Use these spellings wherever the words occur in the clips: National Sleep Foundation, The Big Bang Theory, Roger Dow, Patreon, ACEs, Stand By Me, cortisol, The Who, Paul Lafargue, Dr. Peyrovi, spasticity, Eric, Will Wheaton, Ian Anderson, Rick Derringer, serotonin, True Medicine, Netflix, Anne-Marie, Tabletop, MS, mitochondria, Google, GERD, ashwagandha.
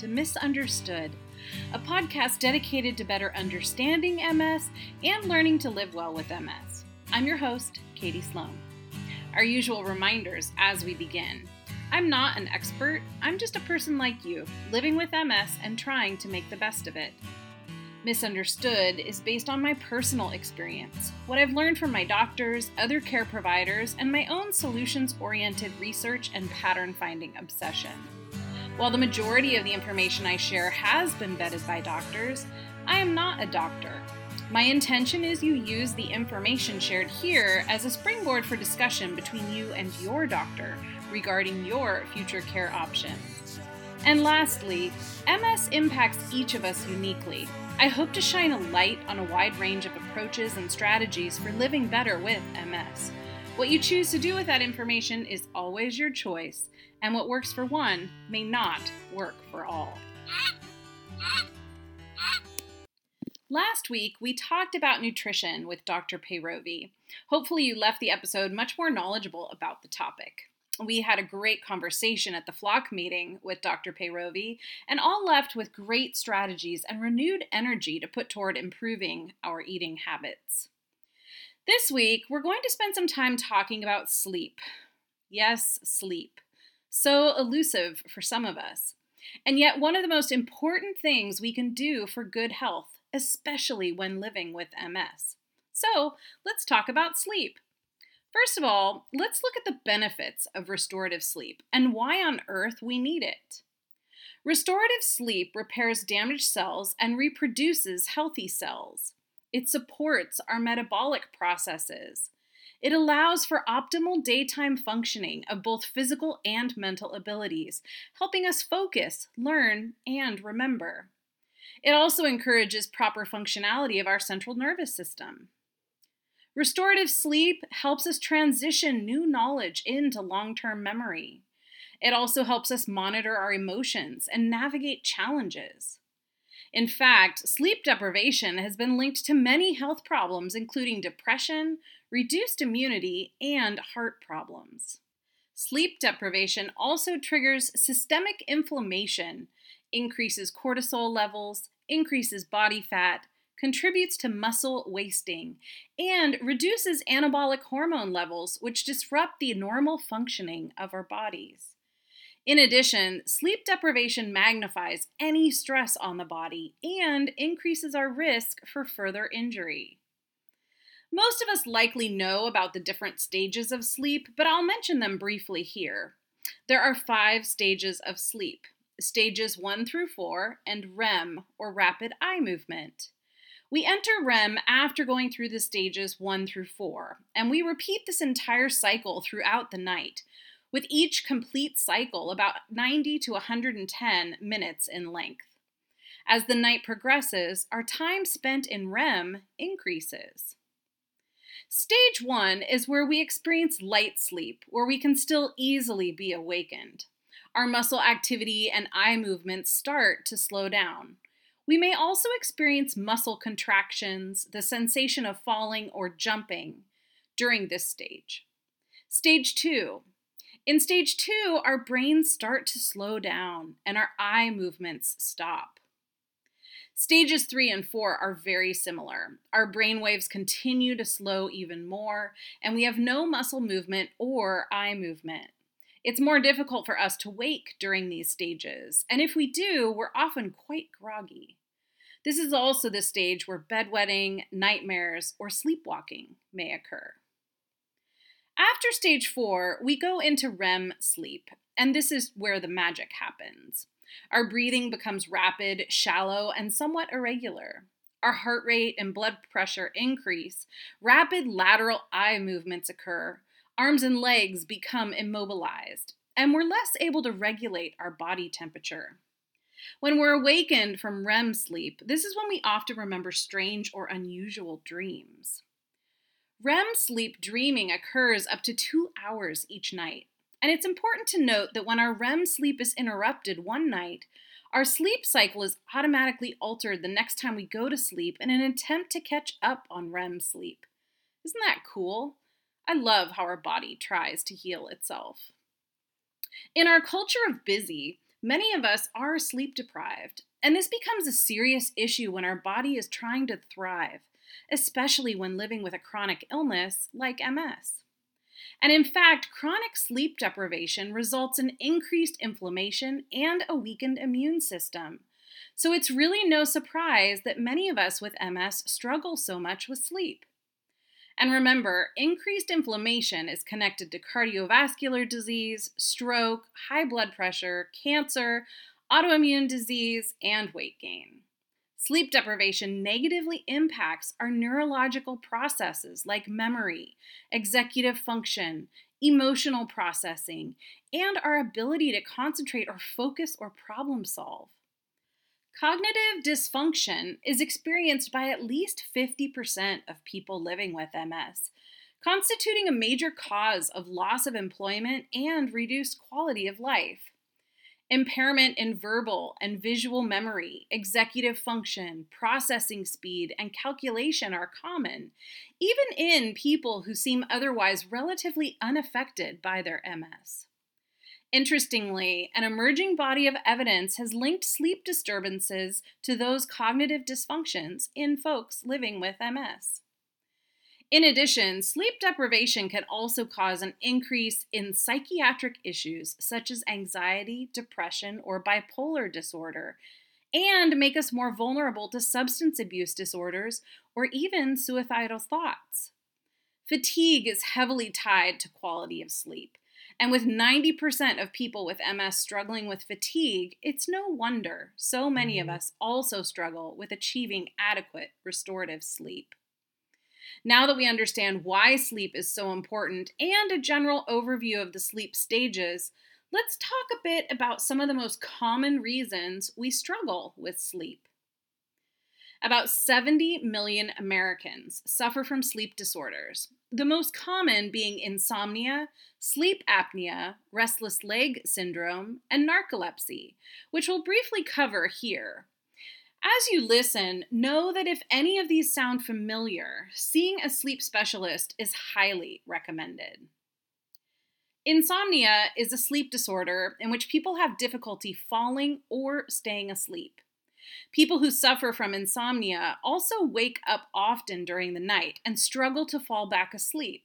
to Misunderstood, a podcast dedicated to better understanding MS and learning to live well with MS. I'm your host, Katie Sloan. Our usual reminders as we begin. I'm not an expert, I'm just a person like you, living with MS and trying to make the best of it. Misunderstood is based on my personal experience, what I've learned from my doctors, other care providers, and my own solutions-oriented research and pattern-finding obsession. While the majority of the information I share has been vetted by doctors, I am not a doctor. My intention is you use the information shared here as a springboard for discussion between you and your doctor regarding your future care options. And lastly, MS impacts each of us uniquely. I hope to shine a light on a wide range of approaches and strategies for living better with MS. What you choose to do with that information is always your choice, and what works for one may not work for all. Last week, we talked about nutrition with Dr. Peyrovi. Hopefully you left the episode much more knowledgeable about the topic. We had a great conversation at the flock meeting with Dr. Peyrovi and all left with great strategies and renewed energy to put toward improving our eating habits. This week, we're going to spend some time talking about sleep. Yes, sleep. So elusive for some of us. And yet one of the most important things we can do for good health, especially when living with MS. So let's talk about sleep. First of all, let's look at the benefits of restorative sleep and why on earth we need it. Restorative sleep repairs damaged cells and reproduces healthy cells. It supports our metabolic processes. It allows for optimal daytime functioning of both physical and mental abilities, helping us focus, learn, and remember. It also encourages proper functionality of our central nervous system. Restorative sleep helps us transition new knowledge into long-term memory. It also helps us monitor our emotions and navigate challenges. In fact, sleep deprivation has been linked to many health problems, including depression, reduced immunity, and heart problems. Sleep deprivation also triggers systemic inflammation, increases cortisol levels, increases body fat, contributes to muscle wasting, and reduces anabolic hormone levels, which disrupt the normal functioning of our bodies. In addition, sleep deprivation magnifies any stress on the body and increases our risk for further injury. Most of us likely know about the different stages of sleep, but I'll mention them briefly here. There are 5 stages of sleep, stages 1 through 4, and REM, or rapid eye movement. We enter REM after going through the stages 1 through 4, and we repeat this entire cycle throughout the night, with each complete cycle about 90 to 110 minutes in length. As the night progresses, our time spent in REM increases. Stage 1 is where we experience light sleep, where we can still easily be awakened. Our muscle activity and eye movements start to slow down. We may also experience muscle contractions, the sensation of falling or jumping during this stage. Stage 2. In stage 2, our brains start to slow down and our eye movements stop. Stages 3 and 4 are very similar. Our brain waves continue to slow even more, and we have no muscle movement or eye movement. It's more difficult for us to wake during these stages, and if we do, we're often quite groggy. This is also the stage where bedwetting, nightmares, or sleepwalking may occur. After stage 4, we go into REM sleep, and this is where the magic happens. Our breathing becomes rapid, shallow, and somewhat irregular. Our heart rate and blood pressure increase. Rapid lateral eye movements occur. Arms and legs become immobilized, and we're less able to regulate our body temperature. When we're awakened from REM sleep, this is when we often remember strange or unusual dreams. REM sleep dreaming occurs up to 2 hours each night, and it's important to note that when our REM sleep is interrupted one night, our sleep cycle is automatically altered the next time we go to sleep in an attempt to catch up on REM sleep. Isn't that cool? I love how our body tries to heal itself. In our culture of busy, Many of us are sleep deprived, and this becomes a serious issue when our body is trying to thrive, especially when living with a chronic illness like MS. And in fact, chronic sleep deprivation results in increased inflammation and a weakened immune system. So it's really no surprise that many of us with MS struggle so much with sleep. And remember, increased inflammation is connected to cardiovascular disease, stroke, high blood pressure, cancer, autoimmune disease, and weight gain. Sleep deprivation negatively impacts our neurological processes like memory, executive function, emotional processing, and our ability to concentrate or focus or problem solve. Cognitive dysfunction is experienced by at least 50% of people living with MS, constituting a major cause of loss of employment and reduced quality of life. Impairment in verbal and visual memory, executive function, processing speed, and calculation are common, even in people who seem otherwise relatively unaffected by their MS. Interestingly, an emerging body of evidence has linked sleep disturbances to those cognitive dysfunctions in folks living with MS. In addition, sleep deprivation can also cause an increase in psychiatric issues such as anxiety, depression, or bipolar disorder, and make us more vulnerable to substance abuse disorders or even suicidal thoughts. Fatigue is heavily tied to quality of sleep, and with 90% of people with MS struggling with fatigue, it's no wonder so many of us also struggle with achieving adequate restorative sleep. Now that we understand why sleep is so important and a general overview of the sleep stages, let's talk a bit about some of the most common reasons we struggle with sleep. About 70 million Americans suffer from sleep disorders, the most common being insomnia, sleep apnea, restless leg syndrome, and narcolepsy, which we'll briefly cover here. As you listen, know that if any of these sound familiar, seeing a sleep specialist is highly recommended. Insomnia is a sleep disorder in which people have difficulty falling or staying asleep. People who suffer from insomnia also wake up often during the night and struggle to fall back asleep,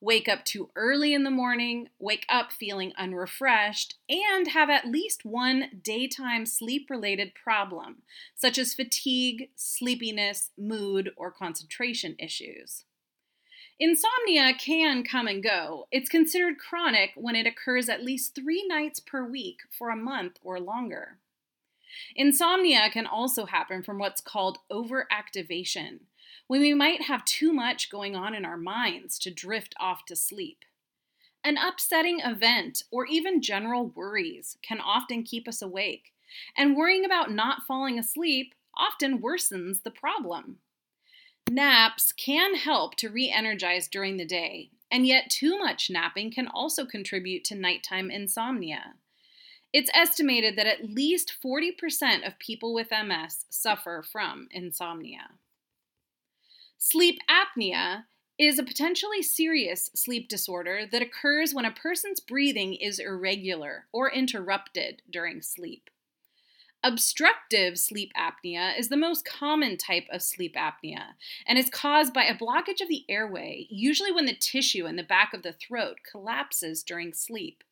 wake up too early in the morning, wake up feeling unrefreshed, and have at least one daytime sleep-related problem, such as fatigue, sleepiness, mood, or concentration issues. Insomnia can come and go. It's considered chronic when it occurs at least 3 nights per week for a month or longer. Insomnia can also happen from what's called overactivation, when we might have too much going on in our minds to drift off to sleep. An upsetting event or even general worries can often keep us awake, and worrying about not falling asleep often worsens the problem. Naps can help to re-energize during the day, and yet too much napping can also contribute to nighttime insomnia. It's estimated that at least 40% of people with MS suffer from insomnia. Sleep apnea is a potentially serious sleep disorder that occurs when a person's breathing is irregular or interrupted during sleep. Obstructive sleep apnea is the most common type of sleep apnea and is caused by a blockage of the airway, usually when the tissue in the back of the throat collapses during sleep.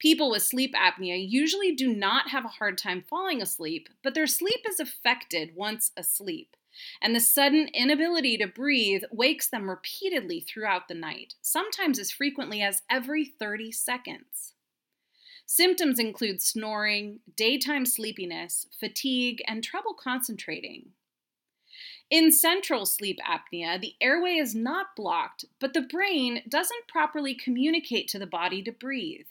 People with sleep apnea usually do not have a hard time falling asleep, but their sleep is affected once asleep, and the sudden inability to breathe wakes them repeatedly throughout the night, sometimes as frequently as every 30 seconds. Symptoms include snoring, daytime sleepiness, fatigue, and trouble concentrating. In central sleep apnea, the airway is not blocked, but the brain doesn't properly communicate to the body to breathe.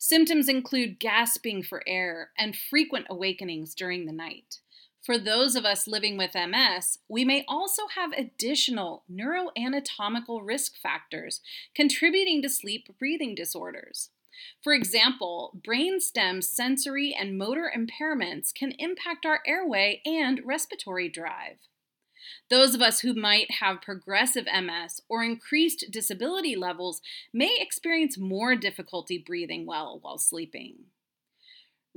Symptoms include gasping for air and frequent awakenings during the night. For those of us living with MS, we may also have additional neuroanatomical risk factors contributing to sleep breathing disorders. For example, brainstem sensory and motor impairments can impact our airway and respiratory drive. Those of us who might have progressive MS or increased disability levels may experience more difficulty breathing well while sleeping.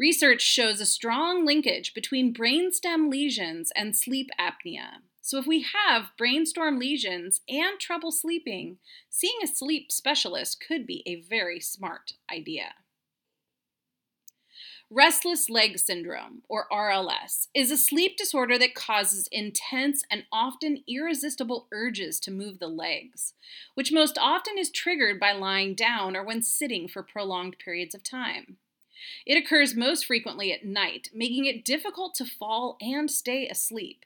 Research shows a strong linkage between brainstem lesions and sleep apnea. So if we have brainstem lesions and trouble sleeping, seeing a sleep specialist could be a very smart idea. Restless leg syndrome, or RLS, is a sleep disorder that causes intense and often irresistible urges to move the legs, which most often is triggered by lying down or when sitting for prolonged periods of time. It occurs most frequently at night, making it difficult to fall and stay asleep,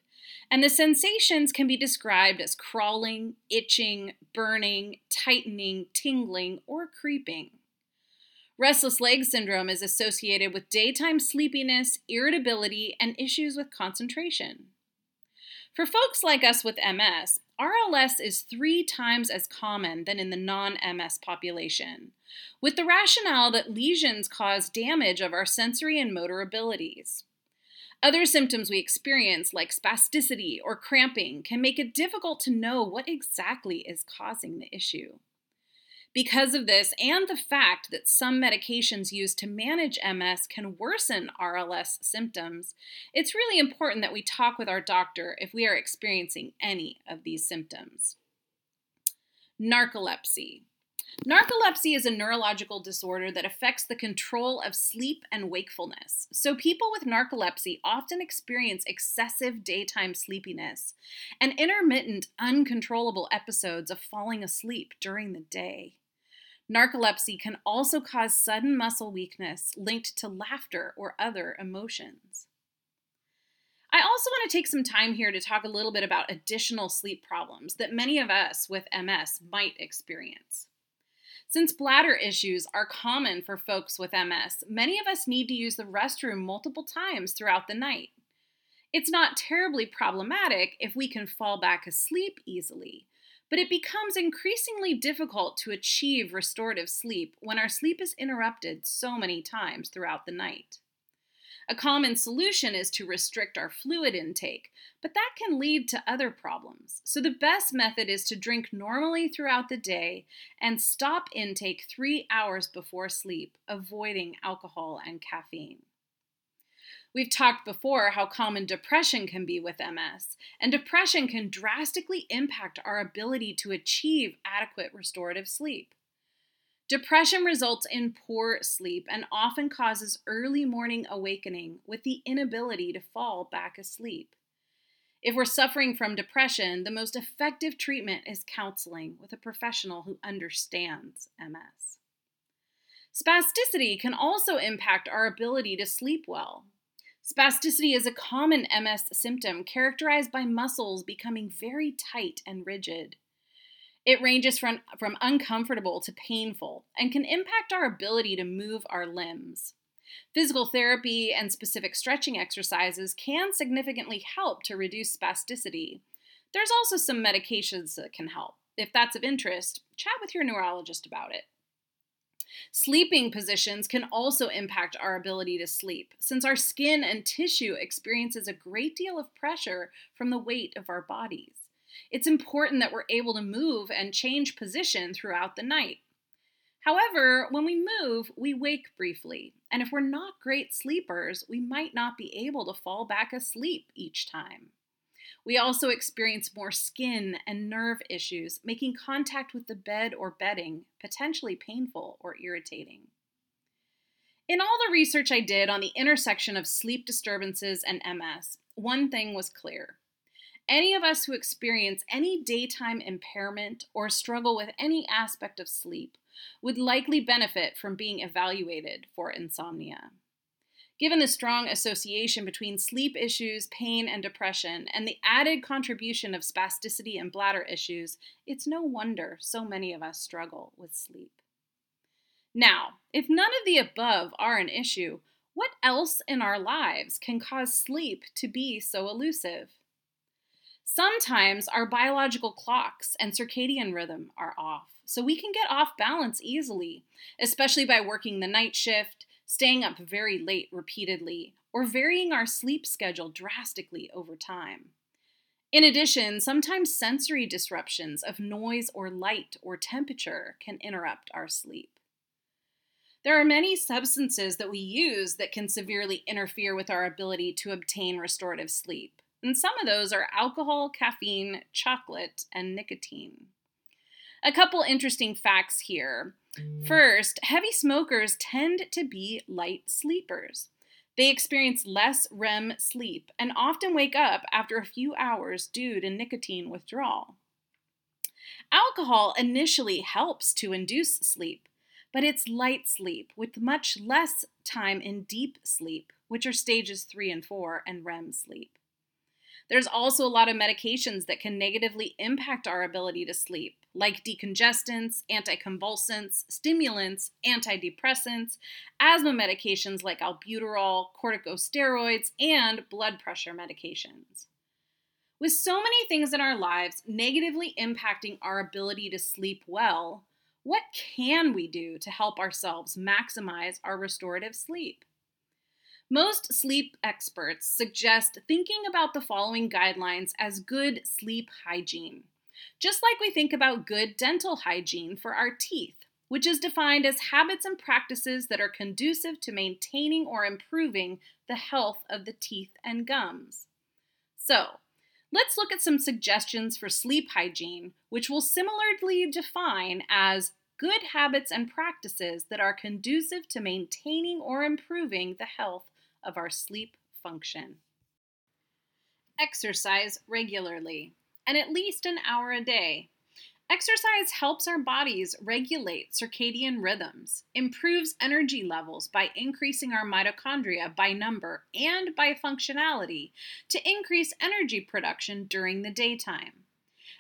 and the sensations can be described as crawling, itching, burning, tightening, tingling, or creeping. Restless leg syndrome is associated with daytime sleepiness, irritability, and issues with concentration. For folks like us with MS, RLS is 3 times as common than in the non-MS population, with the rationale that lesions cause damage of our sensory and motor abilities. Other symptoms we experience, like spasticity or cramping, can make it difficult to know what exactly is causing the issue. Because of this, and the fact that some medications used to manage MS can worsen RLS symptoms, it's really important that we talk with our doctor if we are experiencing any of these symptoms. Narcolepsy. Narcolepsy is a neurological disorder that affects the control of sleep and wakefulness. So people with narcolepsy often experience excessive daytime sleepiness and intermittent, uncontrollable episodes of falling asleep during the day. Narcolepsy can also cause sudden muscle weakness linked to laughter or other emotions. I also want to take some time here to talk a little bit about additional sleep problems that many of us with MS might experience. Since bladder issues are common for folks with MS, many of us need to use the restroom multiple times throughout the night. It's not terribly problematic if we can fall back asleep easily, but it becomes increasingly difficult to achieve restorative sleep when our sleep is interrupted so many times throughout the night. A common solution is to restrict our fluid intake, but that can lead to other problems. So the best method is to drink normally throughout the day and stop intake 3 hours before sleep, avoiding alcohol and caffeine. We've talked before how common depression can be with MS, and depression can drastically impact our ability to achieve adequate restorative sleep. Depression results in poor sleep and often causes early morning awakening with the inability to fall back asleep. If we're suffering from depression, the most effective treatment is counseling with a professional who understands MS. Spasticity can also impact our ability to sleep well. Spasticity is a common MS symptom characterized by muscles becoming very tight and rigid. It ranges from uncomfortable to painful and can impact our ability to move our limbs. Physical therapy and specific stretching exercises can significantly help to reduce spasticity. There's also some medications that can help. If that's of interest, chat with your neurologist about it. Sleeping positions can also impact our ability to sleep, since our skin and tissue experiences a great deal of pressure from the weight of our bodies. It's important that we're able to move and change position throughout the night. However, when we move, we wake briefly, and if we're not great sleepers, we might not be able to fall back asleep each time. We also experience more skin and nerve issues, making contact with the bed or bedding potentially painful or irritating. In all the research I did on the intersection of sleep disturbances and MS, one thing was clear. Any of us who experience any daytime impairment or struggle with any aspect of sleep would likely benefit from being evaluated for insomnia. Given the strong association between sleep issues, pain, and depression, and the added contribution of spasticity and bladder issues, it's no wonder so many of us struggle with sleep. Now, if none of the above are an issue, what else in our lives can cause sleep to be so elusive? Sometimes our biological clocks and circadian rhythm are off, so we can get off balance easily, especially by working the night shift, staying up very late repeatedly, or varying our sleep schedule drastically over time. In addition, sometimes sensory disruptions of noise or light or temperature can interrupt our sleep. There are many substances that we use that can severely interfere with our ability to obtain restorative sleep. And some of those are alcohol, caffeine, chocolate, and nicotine. A couple interesting facts here. First, heavy smokers tend to be light sleepers. They experience less REM sleep and often wake up after a few hours due to nicotine withdrawal. Alcohol initially helps to induce sleep, but it's light sleep with much less time in deep sleep, which are stages 3 and 4 and REM sleep. There's also a lot of medications that can negatively impact our ability to sleep, like decongestants, anticonvulsants, stimulants, antidepressants, asthma medications like albuterol, corticosteroids, and blood pressure medications. With so many things in our lives negatively impacting our ability to sleep well, what can we do to help ourselves maximize our restorative sleep? Most sleep experts suggest thinking about the following guidelines as good sleep hygiene, just like we think about good dental hygiene for our teeth, which is defined as habits and practices that are conducive to maintaining or improving the health of the teeth and gums. So, let's look at some suggestions for sleep hygiene, which we'll similarly define as good habits and practices that are conducive to maintaining or improving the health of our sleep function. Exercise regularly, and at least an hour a day. Exercise helps our bodies regulate circadian rhythms, improves energy levels by increasing our mitochondria by number and by functionality to increase energy production during the daytime.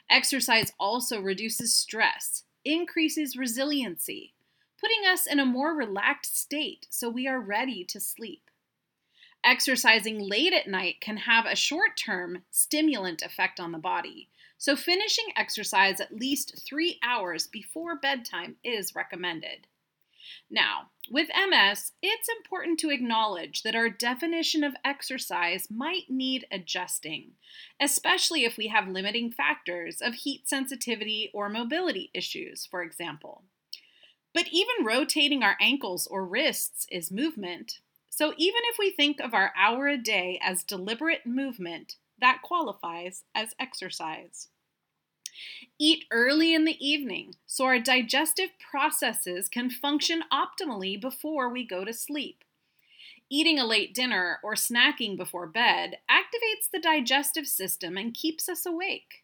Exercise also reduces stress, increases resiliency, putting us in a more relaxed state so we are ready to sleep. Exercising late at night can have a short-term stimulant effect on the body, so finishing exercise at least 3 hours before bedtime is recommended. Now, with MS, it's important to acknowledge that our definition of exercise might need adjusting, especially if we have limiting factors of heat sensitivity or mobility issues, for example. But even rotating our ankles or wrists is movement, so even if we think of our hour a day as deliberate movement, that qualifies as exercise. Eat early in the evening so our digestive processes can function optimally before we go to sleep. Eating a late dinner or snacking before bed activates the digestive system and keeps us awake.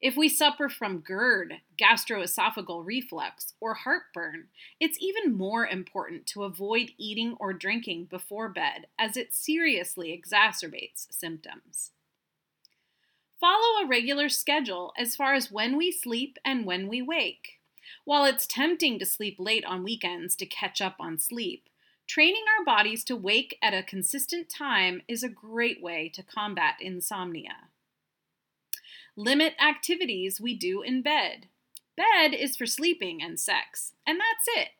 If we suffer from GERD, gastroesophageal reflux, or heartburn, it's even more important to avoid eating or drinking before bed as it seriously exacerbates symptoms. Follow a regular schedule as far as when we sleep and when we wake. While it's tempting to sleep late on weekends to catch up on sleep, training our bodies to wake at a consistent time is a great way to combat insomnia. Limit activities we do in bed. Bed is for sleeping and sex, and that's it.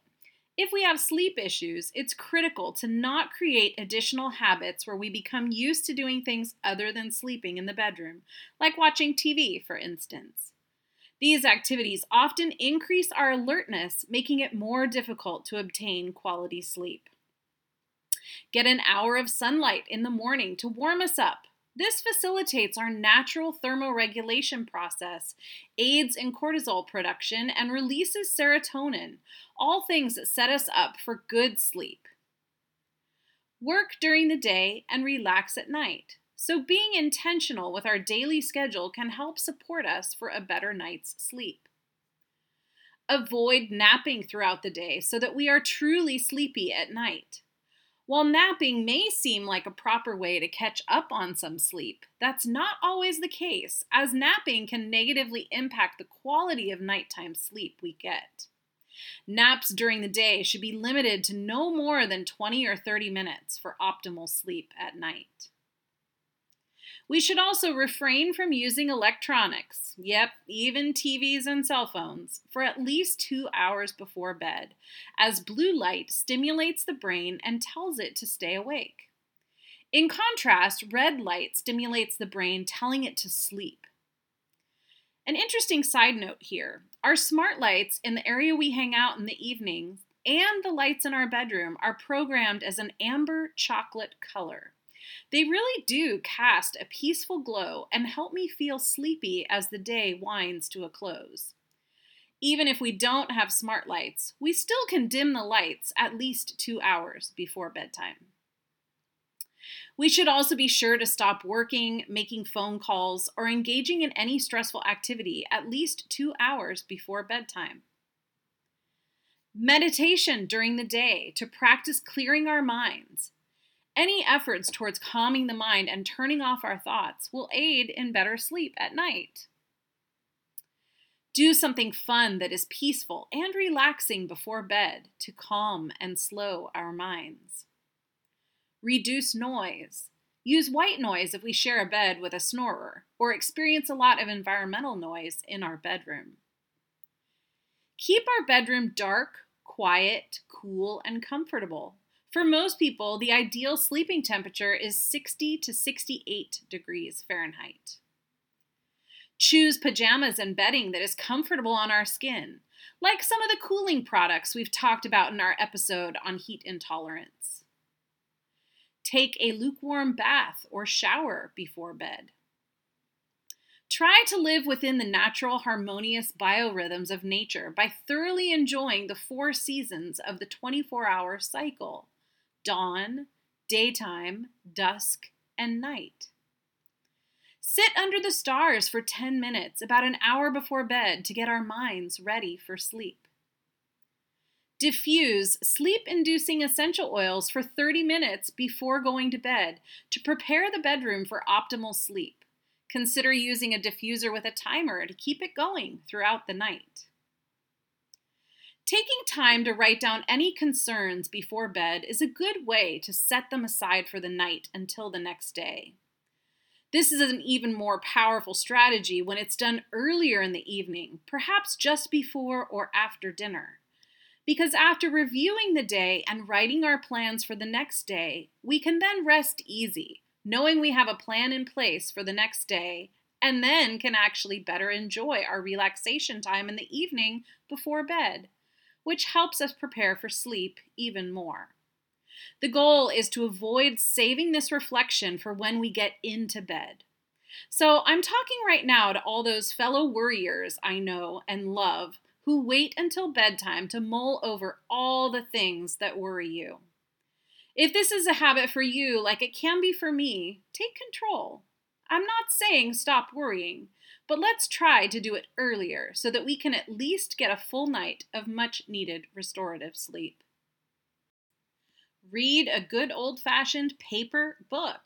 If we have sleep issues, it's critical to not create additional habits where we become used to doing things other than sleeping in the bedroom, like watching TV, for instance. These activities often increase our alertness, making it more difficult to obtain quality sleep. Get an hour of sunlight in the morning to warm us up. This facilitates our natural thermoregulation process, aids in cortisol production, and releases serotonin, all things that set us up for good sleep. Work during the day and relax at night. So being intentional with our daily schedule can help support us for a better night's sleep. Avoid napping throughout the day so that we are truly sleepy at night. While napping may seem like a proper way to catch up on some sleep, that's not always the case, as napping can negatively impact the quality of nighttime sleep we get. Naps during the day should be limited to no more than 20 or 30 minutes for optimal sleep at night. We should also refrain from using electronics, yep, even TVs and cell phones, for at least 2 hours before bed, as blue light stimulates the brain and tells it to stay awake. In contrast, red light stimulates the brain, telling it to sleep. An interesting side note here, our smart lights in the area we hang out in the evening and the lights in our bedroom are programmed as an amber chocolate color. They really do cast a peaceful glow and help me feel sleepy as the day winds to a close. Even if we don't have smart lights, we still can dim the lights at least 2 hours before bedtime. We should also be sure to stop working, making phone calls, or engaging in any stressful activity at least 2 hours before bedtime. Meditation during the day to practice clearing our minds. Any efforts towards calming the mind and turning off our thoughts will aid in better sleep at night. Do something fun that is peaceful and relaxing before bed to calm and slow our minds. Reduce noise. Use white noise if we share a bed with a snorer or experience a lot of environmental noise in our bedroom. Keep our bedroom dark, quiet, cool, and comfortable. For most people, the ideal sleeping temperature is 60 to 68 degrees Fahrenheit. Choose pajamas and bedding that is comfortable on our skin, like some of the cooling products we've talked about in our episode on heat intolerance. Take a lukewarm bath or shower before bed. Try to live within the natural, harmonious biorhythms of nature by thoroughly enjoying the 4 seasons of the 24-hour cycle: dawn, daytime, dusk, and night. Sit under the stars for 10 minutes, about an hour before bed, to get our minds ready for sleep. Diffuse sleep-inducing essential oils for 30 minutes before going to bed to prepare the bedroom for optimal sleep. Consider using a diffuser with a timer to keep it going throughout the night. Taking time to write down any concerns before bed is a good way to set them aside for the night until the next day. This is an even more powerful strategy when it's done earlier in the evening, perhaps just before or after dinner. Because after reviewing the day and writing our plans for the next day, we can then rest easy, knowing we have a plan in place for the next day, and then can actually better enjoy our relaxation time in the evening before bed, which helps us prepare for sleep even more. The goal is to avoid saving this reflection for when we get into bed. So I'm talking right now to all those fellow worriers I know and love who wait until bedtime to mull over all the things that worry you. If this is a habit for you, like it can be for me, take control. I'm not saying stop worrying, but let's try to do it earlier so that we can at least get a full night of much-needed restorative sleep. Read a good old-fashioned paper book.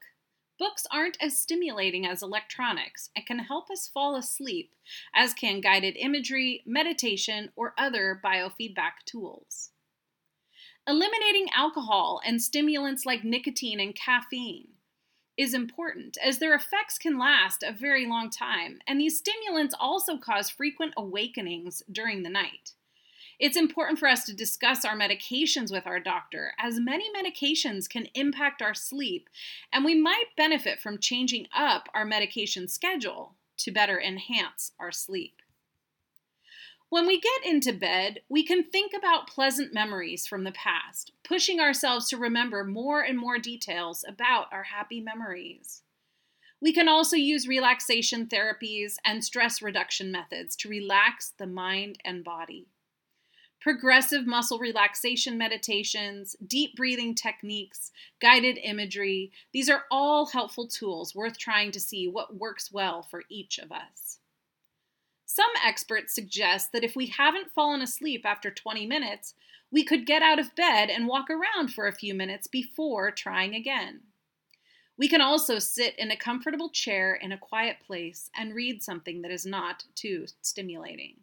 Books aren't as stimulating as electronics and can help us fall asleep, as can guided imagery, meditation, or other biofeedback tools. Eliminating alcohol and stimulants like nicotine and caffeine is important, as their effects can last a very long time, and these stimulants also cause frequent awakenings during the night. It's important for us to discuss our medications with our doctor, as many medications can impact our sleep, and we might benefit from changing up our medication schedule to better enhance our sleep. When we get into bed, we can think about pleasant memories from the past, pushing ourselves to remember more and more details about our happy memories. We can also use relaxation therapies and stress reduction methods to relax the mind and body. Progressive muscle relaxation meditations, deep breathing techniques, guided imagery — these are all helpful tools worth trying to see what works well for each of us. Some experts suggest that if we haven't fallen asleep after 20 minutes, we could get out of bed and walk around for a few minutes before trying again. We can also sit in a comfortable chair in a quiet place and read something that is not too stimulating.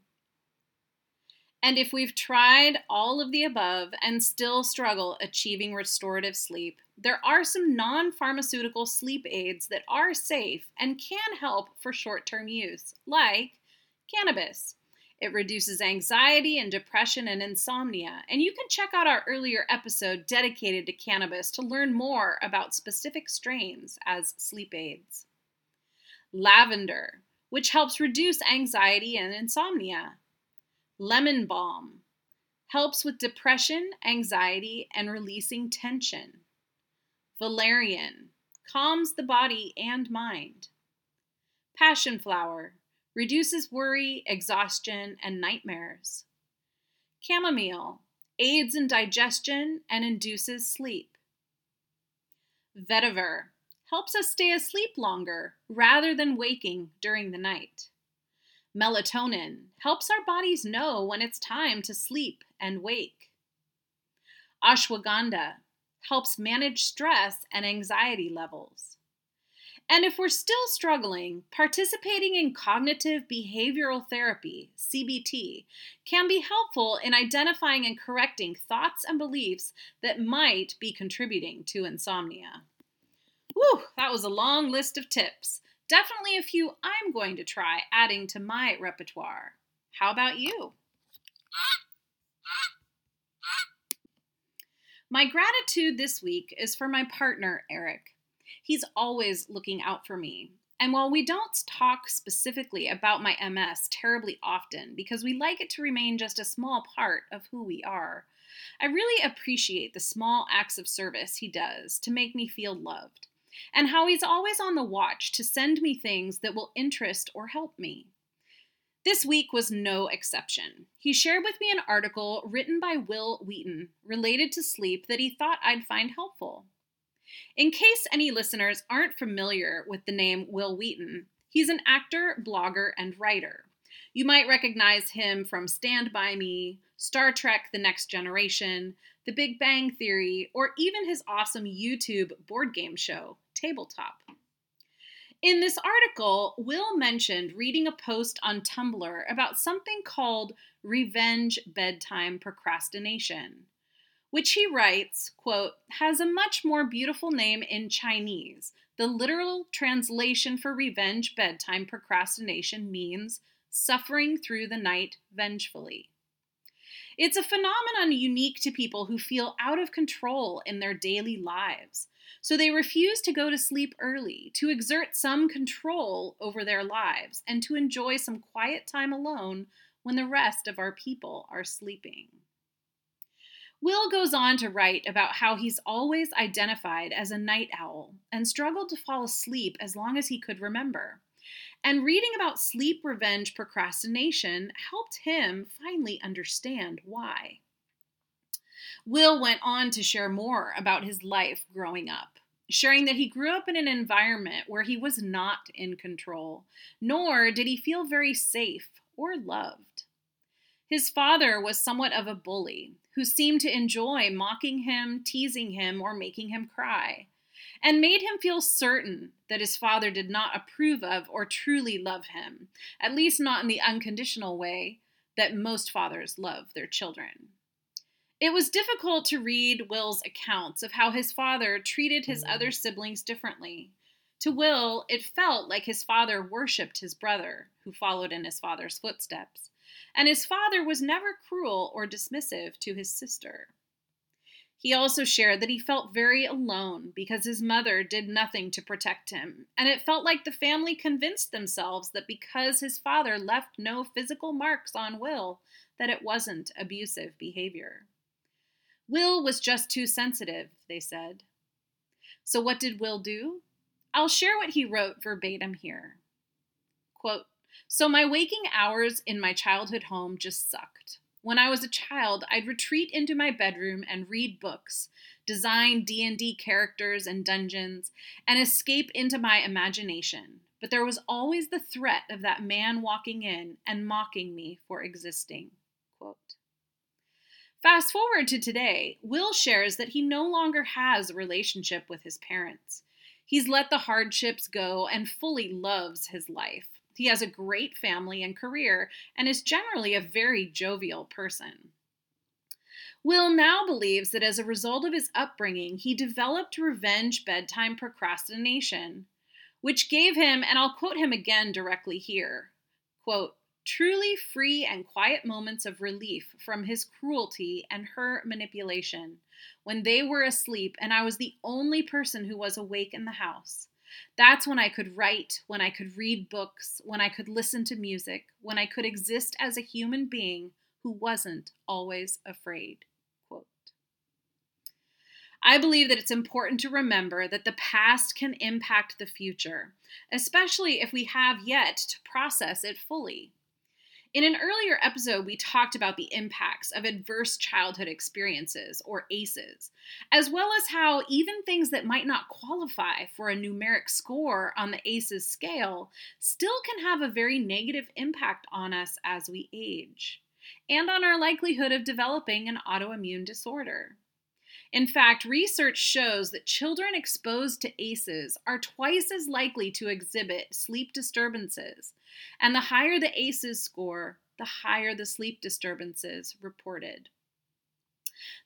And if we've tried all of the above and still struggle achieving restorative sleep, there are some non-pharmaceutical sleep aids that are safe and can help for short-term use, like cannabis. It reduces anxiety and depression and insomnia, and you can check out our earlier episode dedicated to cannabis to learn more about specific strains as sleep aids. Lavender, which helps reduce anxiety and insomnia. Lemon balm. Helps with depression, anxiety, and releasing tension. Valerian. Calms the body and mind. Passion flower. Reduces worry, exhaustion, and nightmares. Chamomile. Aids in digestion and induces sleep. Vetiver. Helps us stay asleep longer rather than waking during the night. Melatonin. Helps our bodies know when it's time to sleep and wake. Ashwagandha. Helps manage stress and anxiety levels. And if we're still struggling, participating in cognitive behavioral therapy, CBT, can be helpful in identifying and correcting thoughts and beliefs that might be contributing to insomnia. Whew, that was a long list of tips. Definitely a few I'm going to try adding to my repertoire. How about you? My gratitude this week is for my partner, Eric. He's always looking out for me. And while we don't talk specifically about my MS terribly often because we like it to remain just a small part of who we are, I really appreciate the small acts of service he does to make me feel loved, and how he's always on the watch to send me things that will interest or help me. This week was no exception. He shared with me an article written by Will Wheaton related to sleep that he thought I'd find helpful. In case any listeners aren't familiar with the name Will Wheaton, he's an actor, blogger, and writer. You might recognize him from Stand By Me, Star Trek The Next Generation, The Big Bang Theory, or even his awesome YouTube board game show, Tabletop. In this article, Will mentioned reading a post on Tumblr about something called revenge bedtime procrastination, which he writes, quote, has a much more beautiful name in Chinese. The literal translation for revenge bedtime procrastination means suffering through the night vengefully. It's a phenomenon unique to people who feel out of control in their daily lives, so they refuse to go to sleep early, to exert some control over their lives, and to enjoy some quiet time alone when the rest of our people are sleeping. Will goes on to write about how he's always identified as a night owl and struggled to fall asleep as long as he could remember. And reading about sleep revenge procrastination helped him finally understand why. Will went on to share more about his life growing up, sharing that he grew up in an environment where he was not in control, nor did he feel very safe or loved. His father was somewhat of a bully who seemed to enjoy mocking him, teasing him, or making him cry, and made him feel certain that his father did not approve of or truly love him, at least not in the unconditional way that most fathers love their children. It was difficult to read Will's accounts of how his father treated his other siblings differently. To Will, it felt like his father worshipped his brother, who followed in his father's footsteps, and his father was never cruel or dismissive to his sister. He also shared that he felt very alone because his mother did nothing to protect him, and it felt like the family convinced themselves that because his father left no physical marks on Will, that it wasn't abusive behavior. Will was just too sensitive, they said. So what did Will do? I'll share what he wrote verbatim here. Quote, so my waking hours in my childhood home just sucked. When I was a child, I'd retreat into my bedroom and read books, design D&D characters and dungeons, and escape into my imagination. But there was always the threat of that man walking in and mocking me for existing. Quote. Fast forward to today, Will shares that he no longer has a relationship with his parents. He's let the hardships go and fully loves his life. He has a great family and career and is generally a very jovial person. Will now believes that as a result of his upbringing, he developed revenge bedtime procrastination, which gave him, and I'll quote him again directly here, quote, truly free and quiet moments of relief from his cruelty and her manipulation when they were asleep and I was the only person who was awake in the house. That's when I could write, when I could read books, when I could listen to music, when I could exist as a human being who wasn't always afraid. Quote. I believe that it's important to remember that the past can impact the future, especially if we have yet to process it fully. In an earlier episode, we talked about the impacts of adverse childhood experiences, or ACEs, as well as how even things that might not qualify for a numeric score on the ACEs scale still can have a very negative impact on us as we age, and on our likelihood of developing an autoimmune disorder. In fact, research shows that children exposed to ACEs are twice as likely to exhibit sleep disturbances, and the higher the ACEs score, the higher the sleep disturbances reported.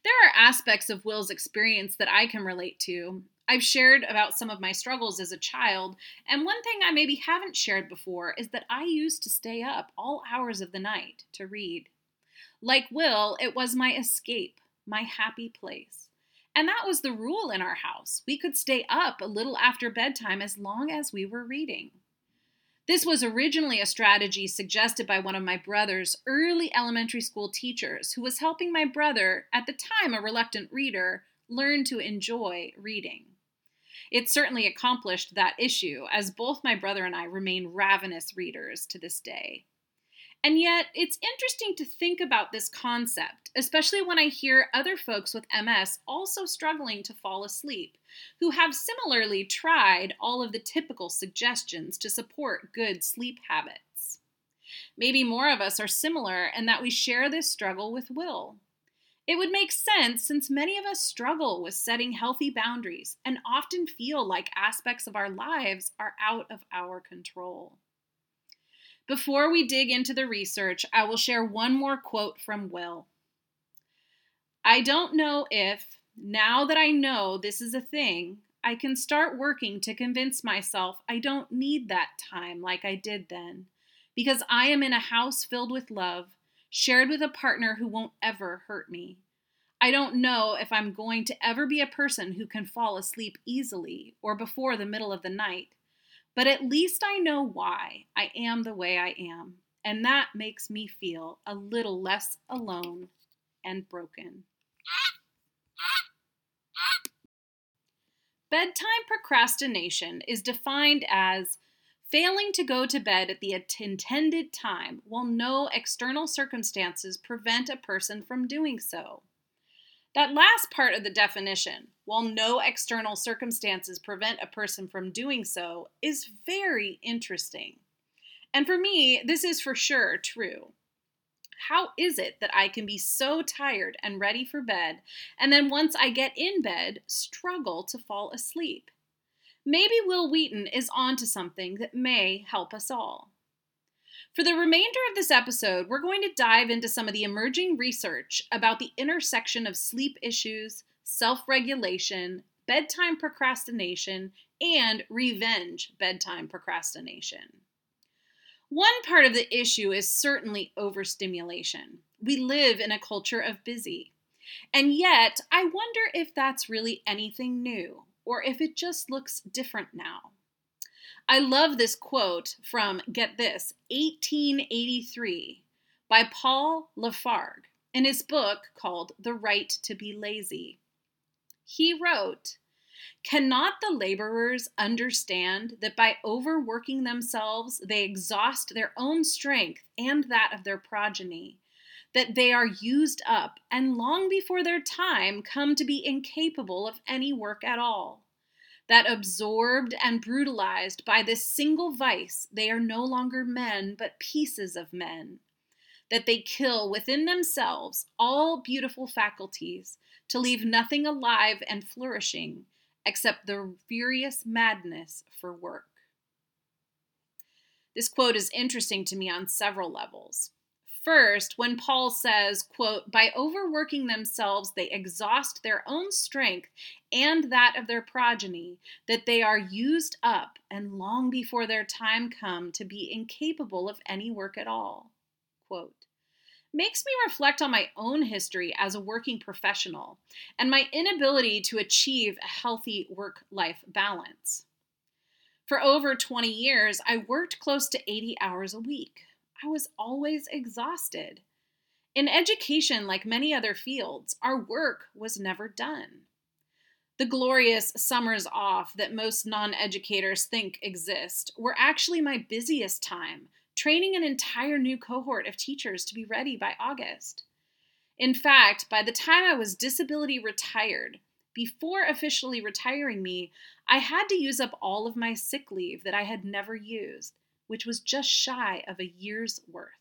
There are aspects of Will's experience that I can relate to. I've shared about some of my struggles as a child, and one thing I maybe haven't shared before is that I used to stay up all hours of the night to read. Like Will, it was my escape, my happy place. And that was the rule in our house. We could stay up a little after bedtime as long as we were reading. This was originally a strategy suggested by one of my brother's early elementary school teachers, who was helping my brother, at the time a reluctant reader, learn to enjoy reading. It certainly accomplished that issue, as both my brother and I remain ravenous readers to this day. And yet, it's interesting to think about this concept, especially when I hear other folks with MS also struggling to fall asleep, who have similarly tried all of the typical suggestions to support good sleep habits. Maybe more of us are similar in that we share this struggle with Will. It would make sense since many of us struggle with setting healthy boundaries and often feel like aspects of our lives are out of our control. Before we dig into the research, I will share one more quote from Will. I don't know if, now that I know this is a thing, I can start working to convince myself I don't need that time like I did then, because I am in a house filled with love, shared with a partner who won't ever hurt me. I don't know if I'm going to ever be a person who can fall asleep easily or before the middle of the night, but at least I know why I am the way I am, and that makes me feel a little less alone and broken. Bedtime procrastination is defined as failing to go to bed at the intended time while no external circumstances prevent a person from doing so. That last part of the definition, while no external circumstances prevent a person from doing so, is very interesting. And for me, this is for sure true. How is it that I can be so tired and ready for bed, and then once I get in bed, struggle to fall asleep? Maybe Will Wheaton is onto something that may help us all. For the remainder of this episode, we're going to dive into some of the emerging research about the intersection of sleep issues, self-regulation, bedtime procrastination, and revenge bedtime procrastination. One part of the issue is certainly overstimulation. We live in a culture of busy. And yet, I wonder if that's really anything new, or if it just looks different now. I love this quote from, get this, 1883 by Paul Lafargue in his book called The Right to Be Lazy. He wrote, "Cannot the laborers understand that by overworking themselves, they exhaust their own strength and that of their progeny, that they are used up and long before their time come to be incapable of any work at all? That absorbed and brutalized by this single vice, they are no longer men, but pieces of men. That they kill within themselves all beautiful faculties, to leave nothing alive and flourishing, except the furious madness for work." This quote is interesting to me on several levels. First, when Paul says, quote, "By overworking themselves, they exhaust their own strength and that of their progeny, that they are used up and long before their time come to be incapable of any work at all," quote, makes me reflect on my own history as a working professional and my inability to achieve a healthy work-life balance. For over 20 years, I worked close to 80 hours a week. I was always exhausted. In education, like many other fields, our work was never done. The glorious summers off that most non-educators think exist were actually my busiest time, training an entire new cohort of teachers to be ready by August. In fact, by the time I was disability retired, before officially retiring me, I had to use up all of my sick leave that I had never used, which was just shy of a year's worth.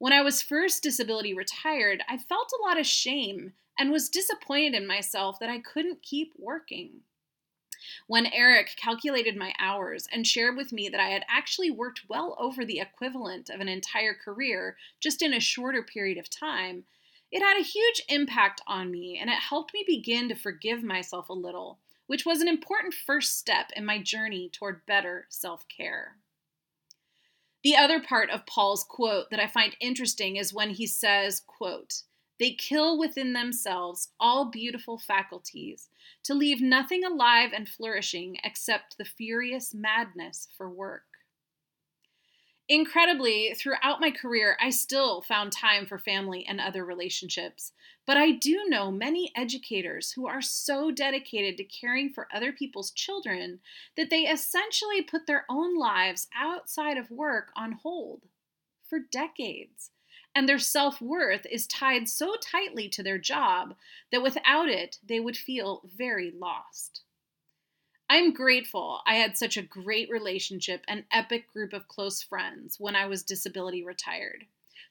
When I was first disability retired, I felt a lot of shame and was disappointed in myself that I couldn't keep working. When Eric calculated my hours and shared with me that I had actually worked well over the equivalent of an entire career just in a shorter period of time, it had a huge impact on me, and it helped me begin to forgive myself a little, which was an important first step in my journey toward better self-care. The other part of Paul's quote that I find interesting is when he says, quote, "They kill within themselves all beautiful faculties, to leave nothing alive and flourishing except the furious madness for work." Incredibly, throughout my career, I still found time for family and other relationships, but I do know many educators who are so dedicated to caring for other people's children that they essentially put their own lives outside of work on hold for decades, and their self-worth is tied so tightly to their job that without it, they would feel very lost. I'm grateful I had such a great relationship and epic group of close friends when I was disability retired.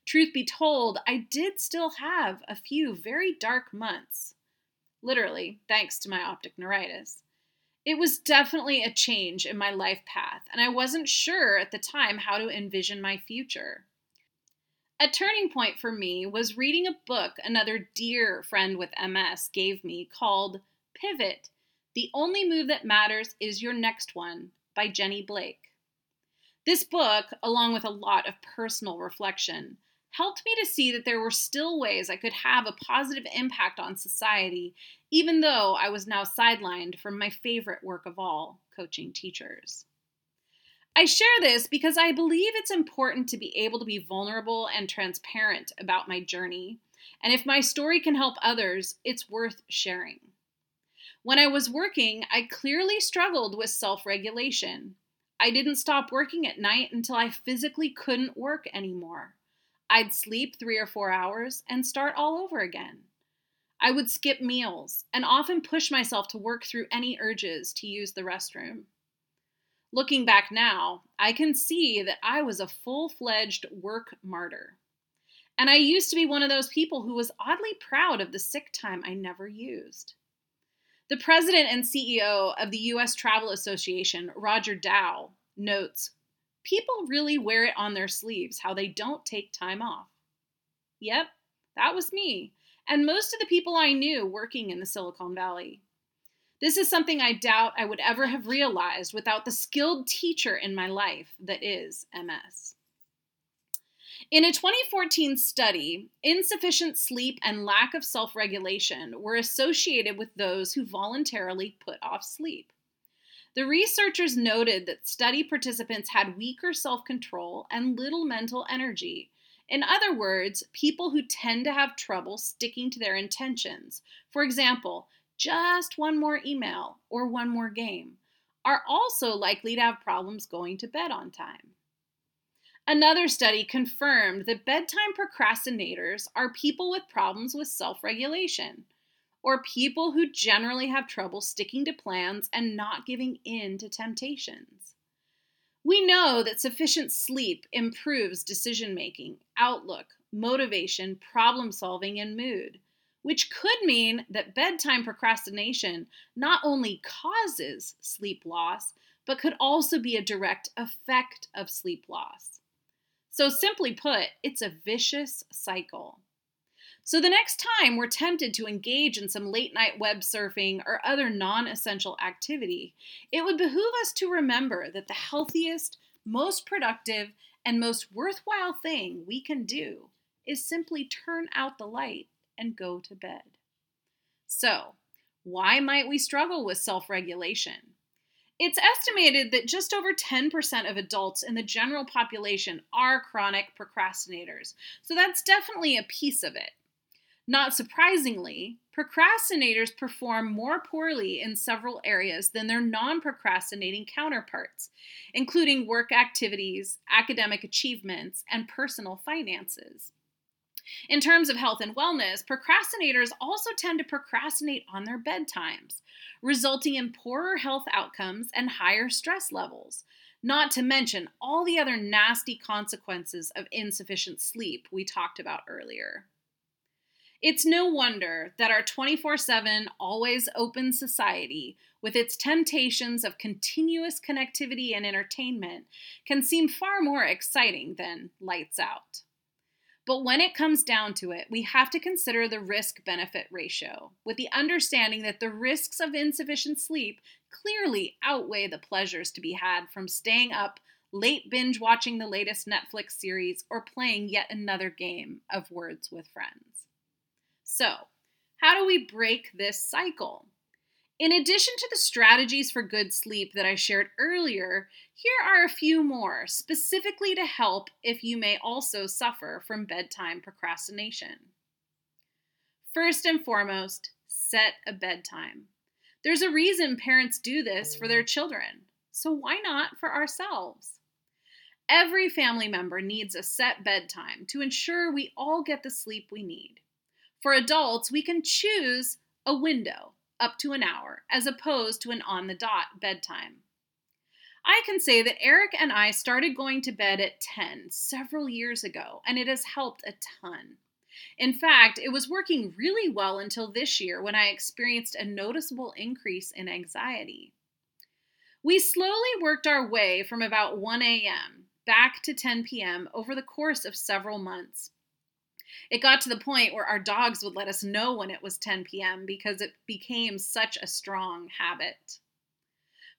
Truth be told, I did still have a few very dark months, literally, thanks to my optic neuritis. It was definitely a change in my life path, and I wasn't sure at the time how to envision my future. A turning point for me was reading a book another dear friend with MS gave me called Pivot: The Only Move That Matters Is Your Next One by Jenny Blake. This book, along with a lot of personal reflection, helped me to see that there were still ways I could have a positive impact on society, even though I was now sidelined from my favorite work of all, coaching teachers. I share this because I believe it's important to be able to be vulnerable and transparent about my journey, and if my story can help others, it's worth sharing. When I was working, I clearly struggled with self-regulation. I didn't stop working at night until I physically couldn't work anymore. I'd sleep 3 or 4 hours and start all over again. I would skip meals and often push myself to work through any urges to use the restroom. Looking back now, I can see that I was a full-fledged work martyr. And I used to be one of those people who was oddly proud of the sick time I never used. The president and CEO of the U.S. Travel Association, Roger Dow, notes, "People really wear it on their sleeves how they don't take time off." Yep, that was me, and most of the people I knew working in the Silicon Valley. This is something I doubt I would ever have realized without the skilled teacher in my life that is MS. In a 2014 study, insufficient sleep and lack of self-regulation were associated with those who voluntarily put off sleep. The researchers noted that study participants had weaker self-control and little mental energy. In other words, people who tend to have trouble sticking to their intentions, for example, just one more email or one more game, are also likely to have problems going to bed on time. Another study confirmed that bedtime procrastinators are people with problems with self-regulation, or people who generally have trouble sticking to plans and not giving in to temptations. We know that sufficient sleep improves decision-making, outlook, motivation, problem-solving, and mood, which could mean that bedtime procrastination not only causes sleep loss, but could also be a direct effect of sleep loss. So simply put, it's a vicious cycle. So the next time we're tempted to engage in some late night web surfing or other non-essential activity, it would behoove us to remember that the healthiest, most productive, and most worthwhile thing we can do is simply turn out the light and go to bed. So, why might we struggle with self-regulation? It's estimated that just over 10% of adults in the general population are chronic procrastinators, so that's definitely a piece of it. Not surprisingly, procrastinators perform more poorly in several areas than their non-procrastinating counterparts, including work activities, academic achievements, and personal finances. In terms of health and wellness, procrastinators also tend to procrastinate on their bedtimes, resulting in poorer health outcomes and higher stress levels, not to mention all the other nasty consequences of insufficient sleep we talked about earlier. It's no wonder that our 24/7, always open society, with its temptations of continuous connectivity and entertainment, can seem far more exciting than lights out. But when it comes down to it, we have to consider the risk-benefit ratio, with the understanding that the risks of insufficient sleep clearly outweigh the pleasures to be had from staying up late binge-watching the latest Netflix series or playing yet another game of Words with Friends. So, how do we break this cycle? In addition to the strategies for good sleep that I shared earlier, here are a few more specifically to help if you may also suffer from bedtime procrastination. First and foremost, set a bedtime. There's a reason parents do this for their children, so why not for ourselves? Every family member needs a set bedtime to ensure we all get the sleep we need. For adults, we can choose a window, up to an hour, as opposed to an on-the-dot bedtime. I can say that Eric and I started going to bed at 10 several years ago, and it has helped a ton. In fact, it was working really well until this year when I experienced a noticeable increase in anxiety. We slowly worked our way from about 1 a.m. back to 10 p.m. over the course of several months. It got to the point where our dogs would let us know when it was 10 p.m. because it became such a strong habit.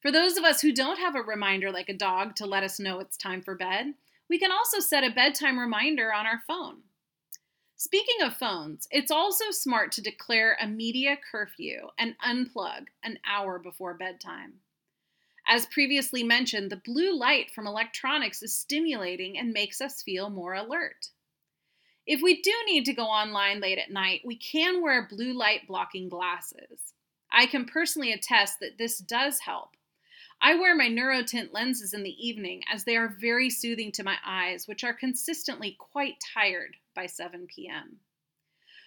For those of us who don't have a reminder like a dog to let us know it's time for bed, we can also set a bedtime reminder on our phone. Speaking of phones, it's also smart to declare a media curfew and unplug an hour before bedtime. As previously mentioned, the blue light from electronics is stimulating and makes us feel more alert. If we do need to go online late at night, we can wear blue light blocking glasses. I can personally attest that this does help. I wear my NeuroTint lenses in the evening as they are very soothing to my eyes, which are consistently quite tired by 7 p.m.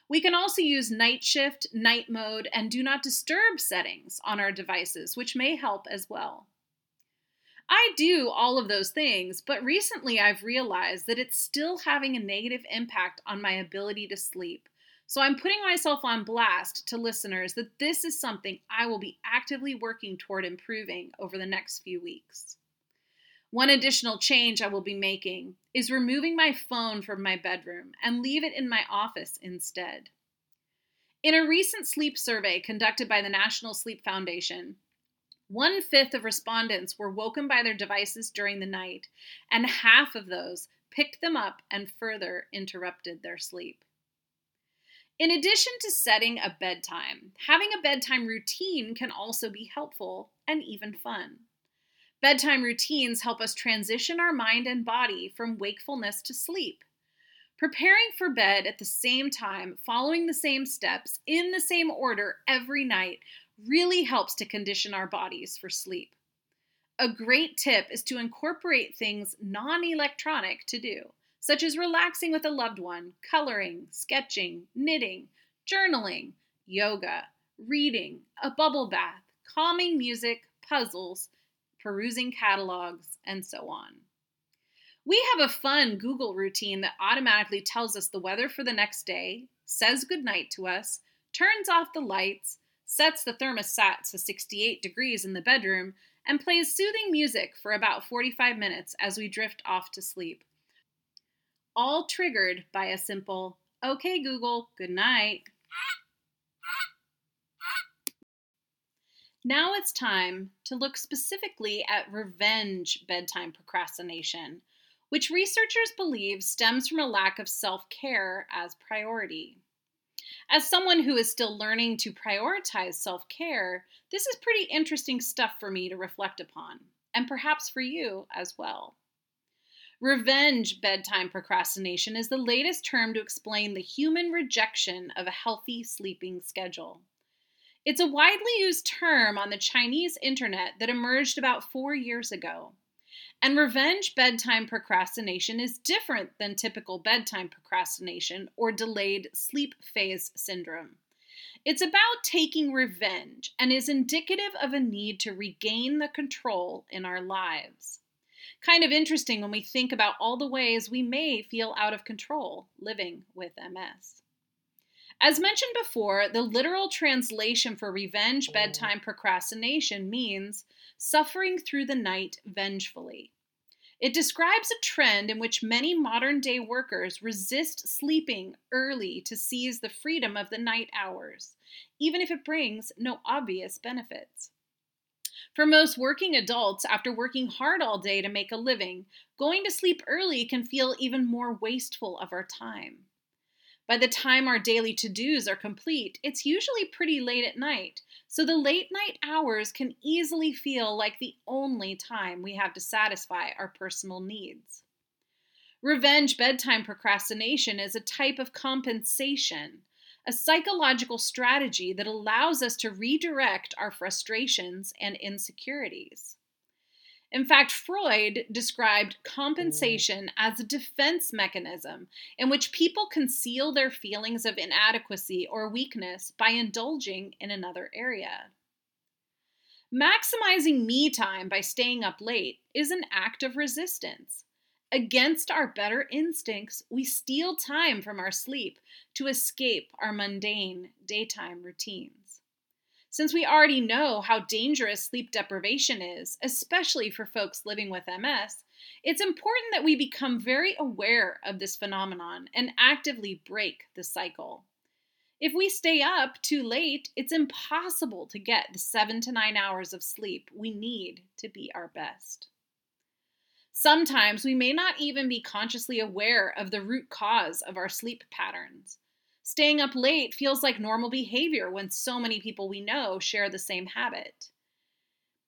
We can also use night shift, night mode, and do not disturb settings on our devices, which may help as well. I do all of those things, but recently I've realized that it's still having a negative impact on my ability to sleep. So I'm putting myself on blast to listeners that this is something I will be actively working toward improving over the next few weeks. One additional change I will be making is removing my phone from my bedroom and leave it in my office instead. In a recent sleep survey conducted by the National Sleep Foundation, 1/5 of respondents were woken by their devices during the night, and half of those picked them up and further interrupted their sleep. In addition to setting a bedtime, having a bedtime routine can also be helpful and even fun. Bedtime routines help us transition our mind and body from wakefulness to sleep. Preparing for bed at the same time, following the same steps, in the same order every night, really helps to condition our bodies for sleep. A great tip is to incorporate things non-electronic to do, such as relaxing with a loved one, coloring, sketching, knitting, journaling, yoga, reading, a bubble bath, calming music, puzzles, perusing catalogs, and so on. We have a fun Google routine that automatically tells us the weather for the next day, says goodnight to us, turns off the lights, sets the thermostat to 68 degrees in the bedroom, and plays soothing music for about 45 minutes as we drift off to sleep. All triggered by a simple, "Okay Google, good night." Now it's time to look specifically at revenge bedtime procrastination, which researchers believe stems from a lack of self-care as priority. As someone who is still learning to prioritize self-care, this is pretty interesting stuff for me to reflect upon, and perhaps for you as well. Revenge bedtime procrastination is the latest term to explain the human rejection of a healthy sleeping schedule. It's a widely used term on the Chinese internet that emerged about 4 years ago. And revenge bedtime procrastination is different than typical bedtime procrastination or delayed sleep phase syndrome. It's about taking revenge and is indicative of a need to regain the control in our lives. Kind of interesting when we think about all the ways we may feel out of control living with MS. As mentioned before, the literal translation for revenge bedtime procrastination means suffering through the night vengefully. It describes a trend in which many modern-day workers resist sleeping early to seize the freedom of the night hours, even if it brings no obvious benefits. For most working adults, after working hard all day to make a living, going to sleep early can feel even more wasteful of our time. By the time our daily to-dos are complete, it's usually pretty late at night, so the late night hours can easily feel like the only time we have to satisfy our personal needs. Revenge bedtime procrastination is a type of compensation, a psychological strategy that allows us to redirect our frustrations and insecurities. In fact, Freud described compensation as a defense mechanism in which people conceal their feelings of inadequacy or weakness by indulging in another area. Maximizing me time by staying up late is an act of resistance. Against our better instincts, we steal time from our sleep to escape our mundane daytime routines. Since we already know how dangerous sleep deprivation is, especially for folks living with MS, it's important that we become very aware of this phenomenon and actively break the cycle. If we stay up too late, it's impossible to get the 7 to 9 hours of sleep we need to be our best. Sometimes we may not even be consciously aware of the root cause of our sleep patterns. Staying up late feels like normal behavior when so many people we know share the same habit.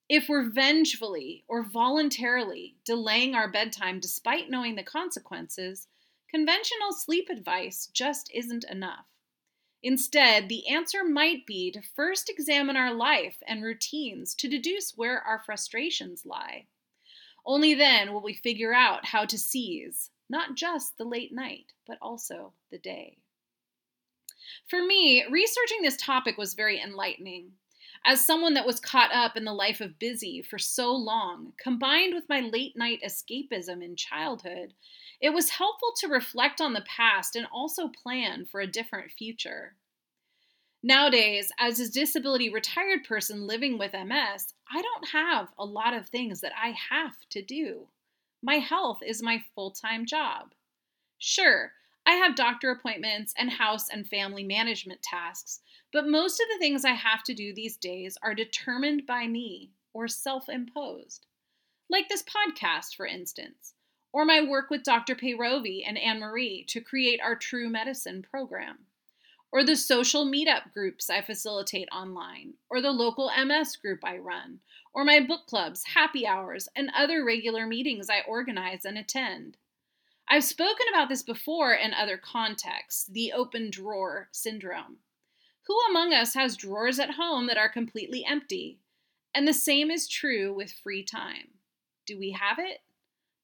If we're vengefully or voluntarily delaying our bedtime despite knowing the consequences, conventional sleep advice just isn't enough. Instead, the answer might be to first examine our life and routines to deduce where our frustrations lie. Only then will we figure out how to seize not just the late night, but also the day. For me, researching this topic was very enlightening. As someone that was caught up in the life of busy for so long, combined with my late-night escapism in childhood, it was helpful to reflect on the past and also plan for a different future. Nowadays, as a disability retired person living with MS, I don't have a lot of things that I have to do. My health is my full-time job. Sure, I have doctor appointments and house and family management tasks, but most of the things I have to do these days are determined by me or self-imposed. Like this podcast, for instance, or my work with Dr. Peyrovi and Anne-Marie to create our True Medicine program, or the social meetup groups I facilitate online, or the local MS group I run, or my book clubs, happy hours, and other regular meetings I organize and attend. I've spoken about this before in other contexts, the open drawer syndrome. Who among us has drawers at home that are completely empty? And the same is true with free time. Do we have it?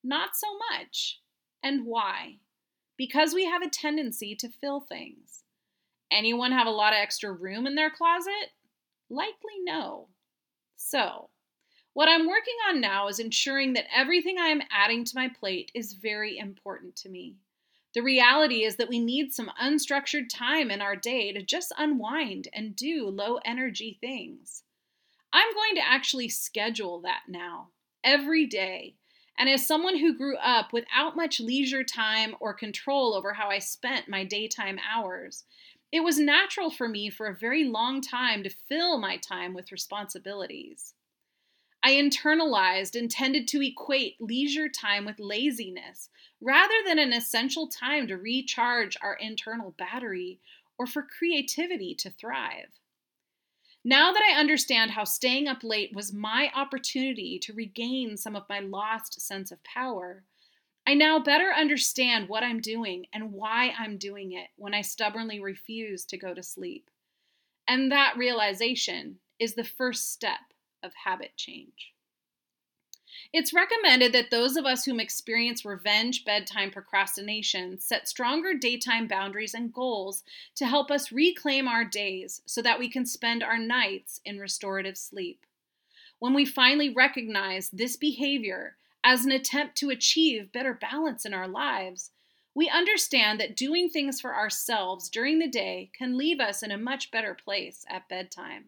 Not so much. And why? Because we have a tendency to fill things. Anyone have a lot of extra room in their closet? Likely no. So, what I'm working on now is ensuring that everything I am adding to my plate is very important to me. The reality is that we need some unstructured time in our day to just unwind and do low-energy things. I'm going to actually schedule that now, every day. And as someone who grew up without much leisure time or control over how I spent my daytime hours, it was natural for me for a very long time to fill my time with responsibilities. I internalized and tended to equate leisure time with laziness rather than an essential time to recharge our internal battery or for creativity to thrive. Now that I understand how staying up late was my opportunity to regain some of my lost sense of power, I now better understand what I'm doing and why I'm doing it when I stubbornly refuse to go to sleep. And that realization is the first step of habit change. It's recommended that those of us whom experience revenge bedtime procrastination set stronger daytime boundaries and goals to help us reclaim our days so that we can spend our nights in restorative sleep. When we finally recognize this behavior as an attempt to achieve better balance in our lives, we understand that doing things for ourselves during the day can leave us in a much better place at bedtime.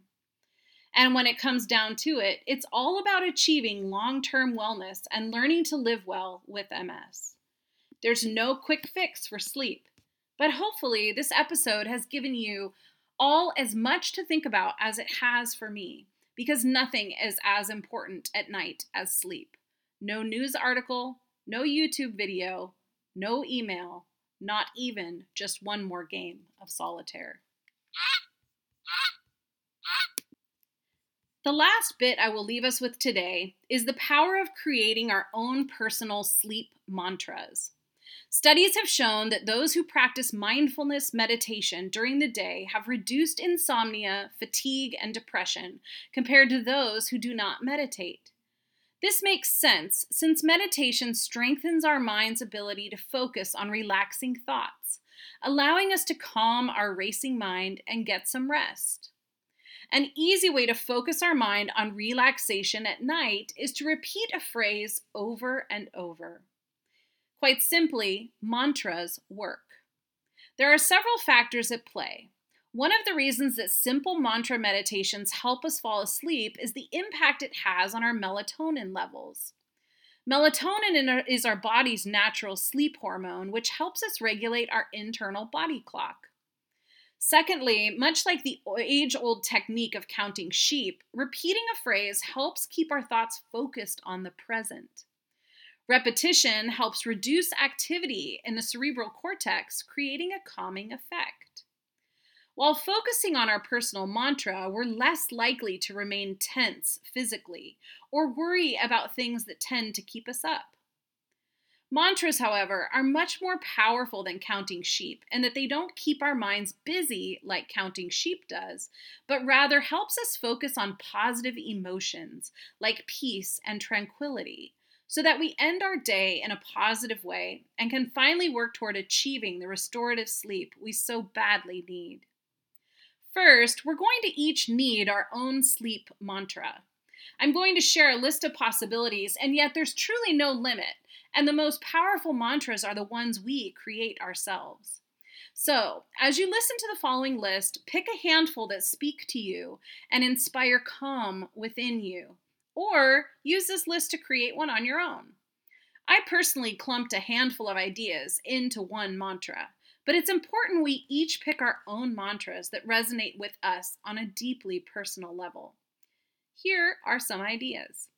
And when it comes down to it, it's all about achieving long-term wellness and learning to live well with MS. There's no quick fix for sleep, but hopefully this episode has given you all as much to think about as it has for me, because nothing is as important at night as sleep. No news article, no YouTube video, no email, not even just one more game of solitaire. The last bit I will leave us with today is the power of creating our own personal sleep mantras. Studies have shown that those who practice mindfulness meditation during the day have reduced insomnia, fatigue, and depression compared to those who do not meditate. This makes sense since meditation strengthens our mind's ability to focus on relaxing thoughts, allowing us to calm our racing mind and get some rest. An easy way to focus our mind on relaxation at night is to repeat a phrase over and over. Quite simply, mantras work. There are several factors at play. One of the reasons that simple mantra meditations help us fall asleep is the impact it has on our melatonin levels. Melatonin is our body's natural sleep hormone, which helps us regulate our internal body clock. Secondly, much like the age-old technique of counting sheep, repeating a phrase helps keep our thoughts focused on the present. Repetition helps reduce activity in the cerebral cortex, creating a calming effect. While focusing on our personal mantra, we're less likely to remain tense physically or worry about things that tend to keep us up. Mantras, however, are much more powerful than counting sheep in that they don't keep our minds busy like counting sheep does, but rather helps us focus on positive emotions like peace and tranquility so that we end our day in a positive way and can finally work toward achieving the restorative sleep we so badly need. First, we're going to each need our own sleep mantra. I'm going to share a list of possibilities, and yet there's truly no limit. And the most powerful mantras are the ones we create ourselves. So, as you listen to the following list, pick a handful that speak to you and inspire calm within you, or use this list to create one on your own. I personally clumped a handful of ideas into one mantra, but it's important we each pick our own mantras that resonate with us on a deeply personal level. Here are some ideas.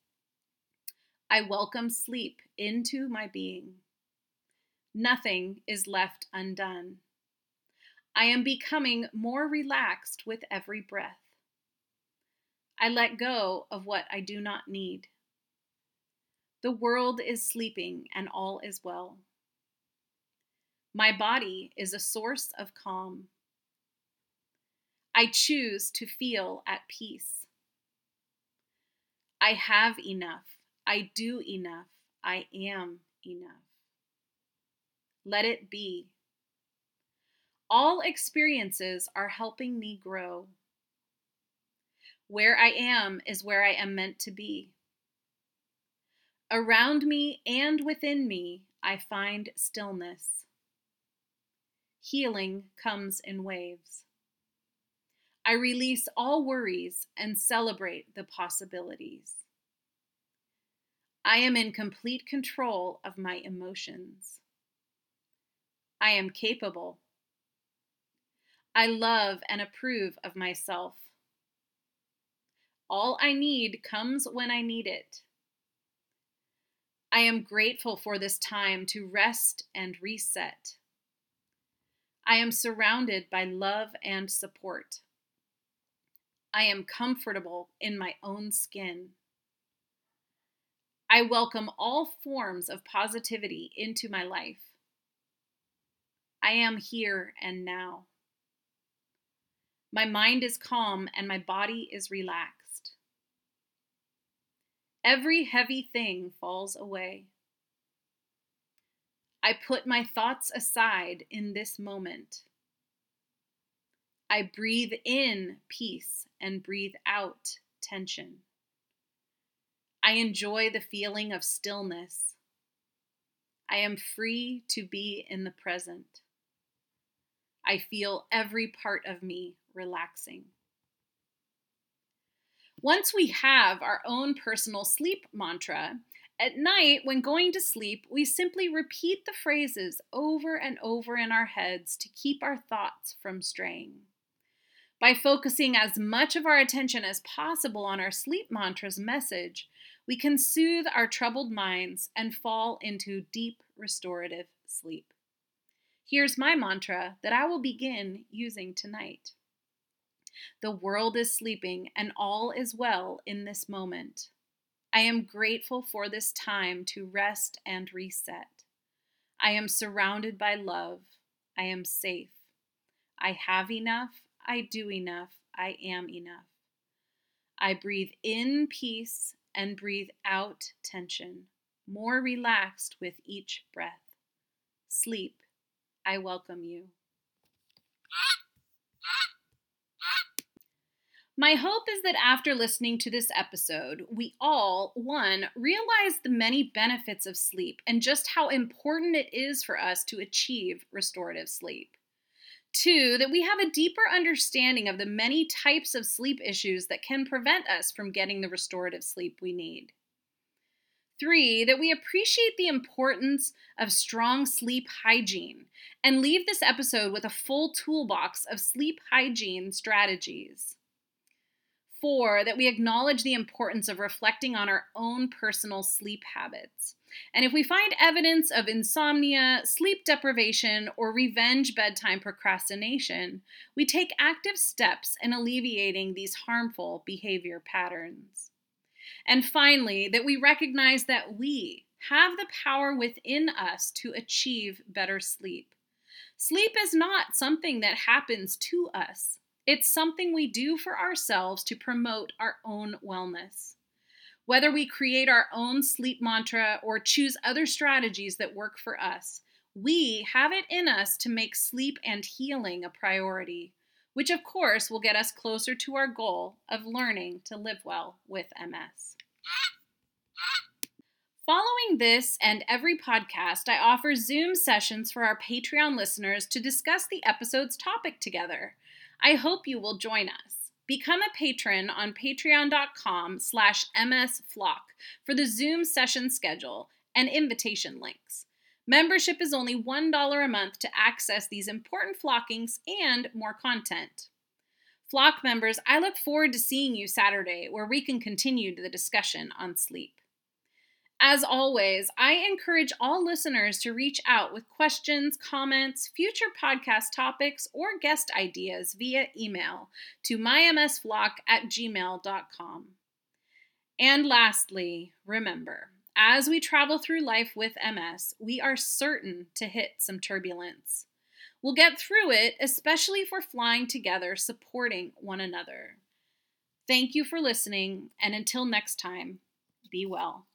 I welcome sleep into my being. Nothing is left undone. I am becoming more relaxed with every breath. I let go of what I do not need. The world is sleeping and all is well. My body is a source of calm. I choose to feel at peace. I have enough. I do enough. I am enough. Let it be. All experiences are helping me grow. Where I am is where I am meant to be. Around me and within me, I find stillness. Healing comes in waves. I release all worries and celebrate the possibilities. I am in complete control of my emotions. I am capable. I love and approve of myself. All I need comes when I need it. I am grateful for this time to rest and reset. I am surrounded by love and support. I am comfortable in my own skin. I welcome all forms of positivity into my life. I am here and now. My mind is calm and my body is relaxed. Every heavy thing falls away. I put my thoughts aside in this moment. I breathe in peace and breathe out tension. I enjoy the feeling of stillness. I am free to be in the present. I feel every part of me relaxing. Once we have our own personal sleep mantra, at night, when going to sleep, we simply repeat the phrases over and over in our heads to keep our thoughts from straying. By focusing as much of our attention as possible on our sleep mantra's message, we can soothe our troubled minds and fall into deep restorative sleep. Here's my mantra that I will begin using tonight. The world is sleeping and all is well in this moment. I am grateful for this time to rest and reset. I am surrounded by love. I am safe. I have enough. I do enough. I am enough. I breathe in peace and breathe out tension, more relaxed with each breath. Sleep, I welcome you. My hope is that after listening to this episode, we all, one, realize the many benefits of sleep and just how important it is for us to achieve restorative sleep. Two, that we have a deeper understanding of the many types of sleep issues that can prevent us from getting the restorative sleep we need. Three, that we appreciate the importance of strong sleep hygiene and leave this episode with a full toolbox of sleep hygiene strategies. Four, that we acknowledge the importance of reflecting on our own personal sleep habits. And if we find evidence of insomnia, sleep deprivation, or revenge bedtime procrastination, we take active steps in alleviating these harmful behavior patterns. And finally, that we recognize that we have the power within us to achieve better sleep. Sleep is not something that happens to us. It's something we do for ourselves to promote our own wellness. Whether we create our own sleep mantra or choose other strategies that work for us, we have it in us to make sleep and healing a priority, which of course will get us closer to our goal of learning to live well with MS. Following this and every podcast, I offer Zoom sessions for our Patreon listeners to discuss the episode's topic together. I hope you will join us. Become a patron on patreon.com/msflock for the Zoom session schedule and invitation links. Membership is only $1 a month to access these important flockings and more content. Flock members, I look forward to seeing you Saturday, where we can continue the discussion on sleep. As always, I encourage all listeners to reach out with questions, comments, future podcast topics, or guest ideas via email to mymsflock@gmail.com. And lastly, remember, as we travel through life with MS, we are certain to hit some turbulence. We'll get through it, especially if we're flying together, supporting one another. Thank you for listening, and until next time, be well.